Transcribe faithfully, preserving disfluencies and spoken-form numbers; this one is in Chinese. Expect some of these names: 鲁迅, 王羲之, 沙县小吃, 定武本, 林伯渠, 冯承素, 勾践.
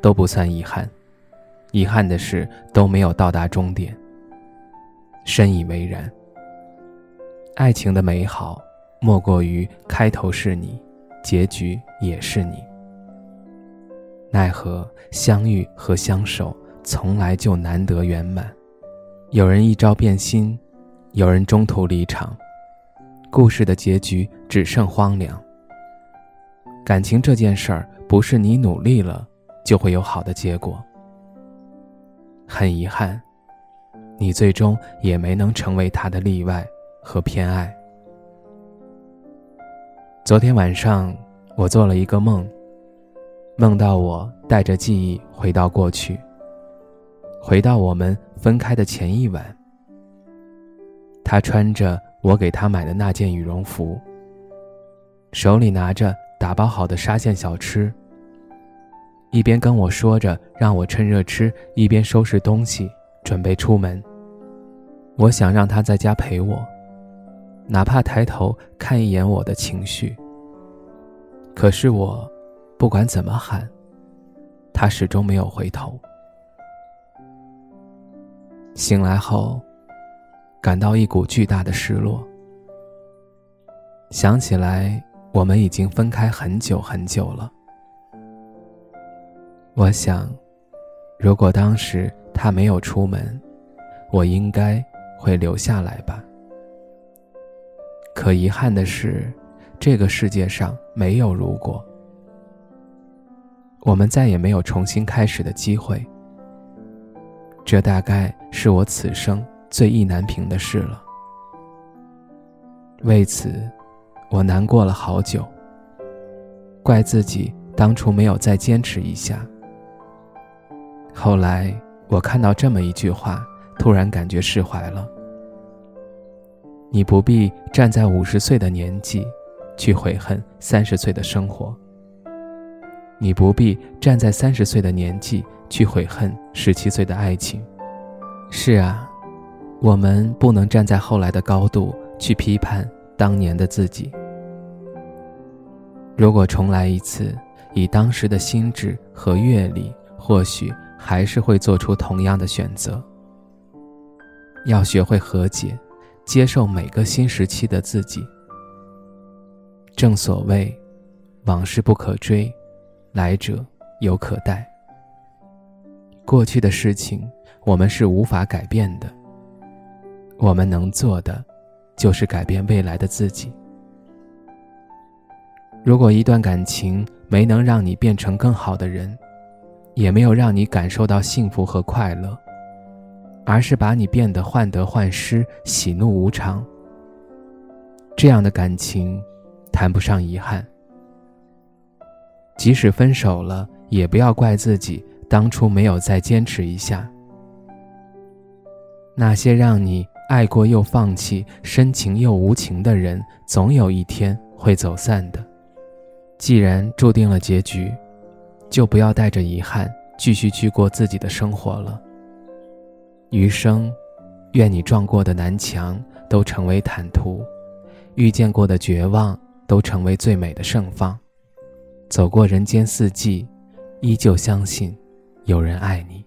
都不算遗憾，遗憾的是都没有到达终点。深以为然。爱情的美好，莫过于开头是你，结局也是你。奈何相遇和相守，从来就难得圆满。有人一朝变心，有人中途离场，故事的结局只剩荒凉。感情这件事儿，不是你努力了就会有好的结果。很遗憾，你最终也没能成为他的例外和偏爱。昨天晚上，我做了一个梦，梦到我带着记忆回到过去，回到我们分开的前一晚。他穿着我给他买的那件羽绒服，手里拿着打包好的沙县小吃，一边跟我说着让我趁热吃，一边收拾东西准备出门。我想让他在家陪我，哪怕抬头看一眼我的情绪。可是我不管怎么喊，他始终没有回头。醒来后感到一股巨大的失落，想起来我们已经分开很久很久了。我想，如果当时他没有出门，我应该会留下来吧。可遗憾的是，这个世界上没有如果。我们再也没有重新开始的机会。这大概是我此生最意难平的事了。为此我难过了好久，怪自己当初没有再坚持一下。后来我看到这么一句话，突然感觉释怀了。你不必站在五十岁的年纪去悔恨三十岁的生活，你不必站在三十岁的年纪去悔恨十七岁的爱情。是啊，我们不能站在后来的高度去批判当年的自己。如果重来一次，以当时的心智和阅历，或许还是会做出同样的选择。要学会和解，接受每个新时期的自己。正所谓，往事不可追，来者犹可待。过去的事情，我们是无法改变的。我们能做的就是改变未来的自己。如果一段感情没能让你变成更好的人，也没有让你感受到幸福和快乐，而是把你变得患得患失，喜怒无常，这样的感情谈不上遗憾。即使分手了，也不要怪自己当初没有再坚持一下。那些让你爱过又放弃，深情又无情的人，总有一天会走散的。既然注定了结局，就不要带着遗憾继续去过自己的生活了。余生，愿你撞过的南墙都成为坦途，遇见过的绝望都成为最美的盛放，走过人间四季，依旧相信有人爱你。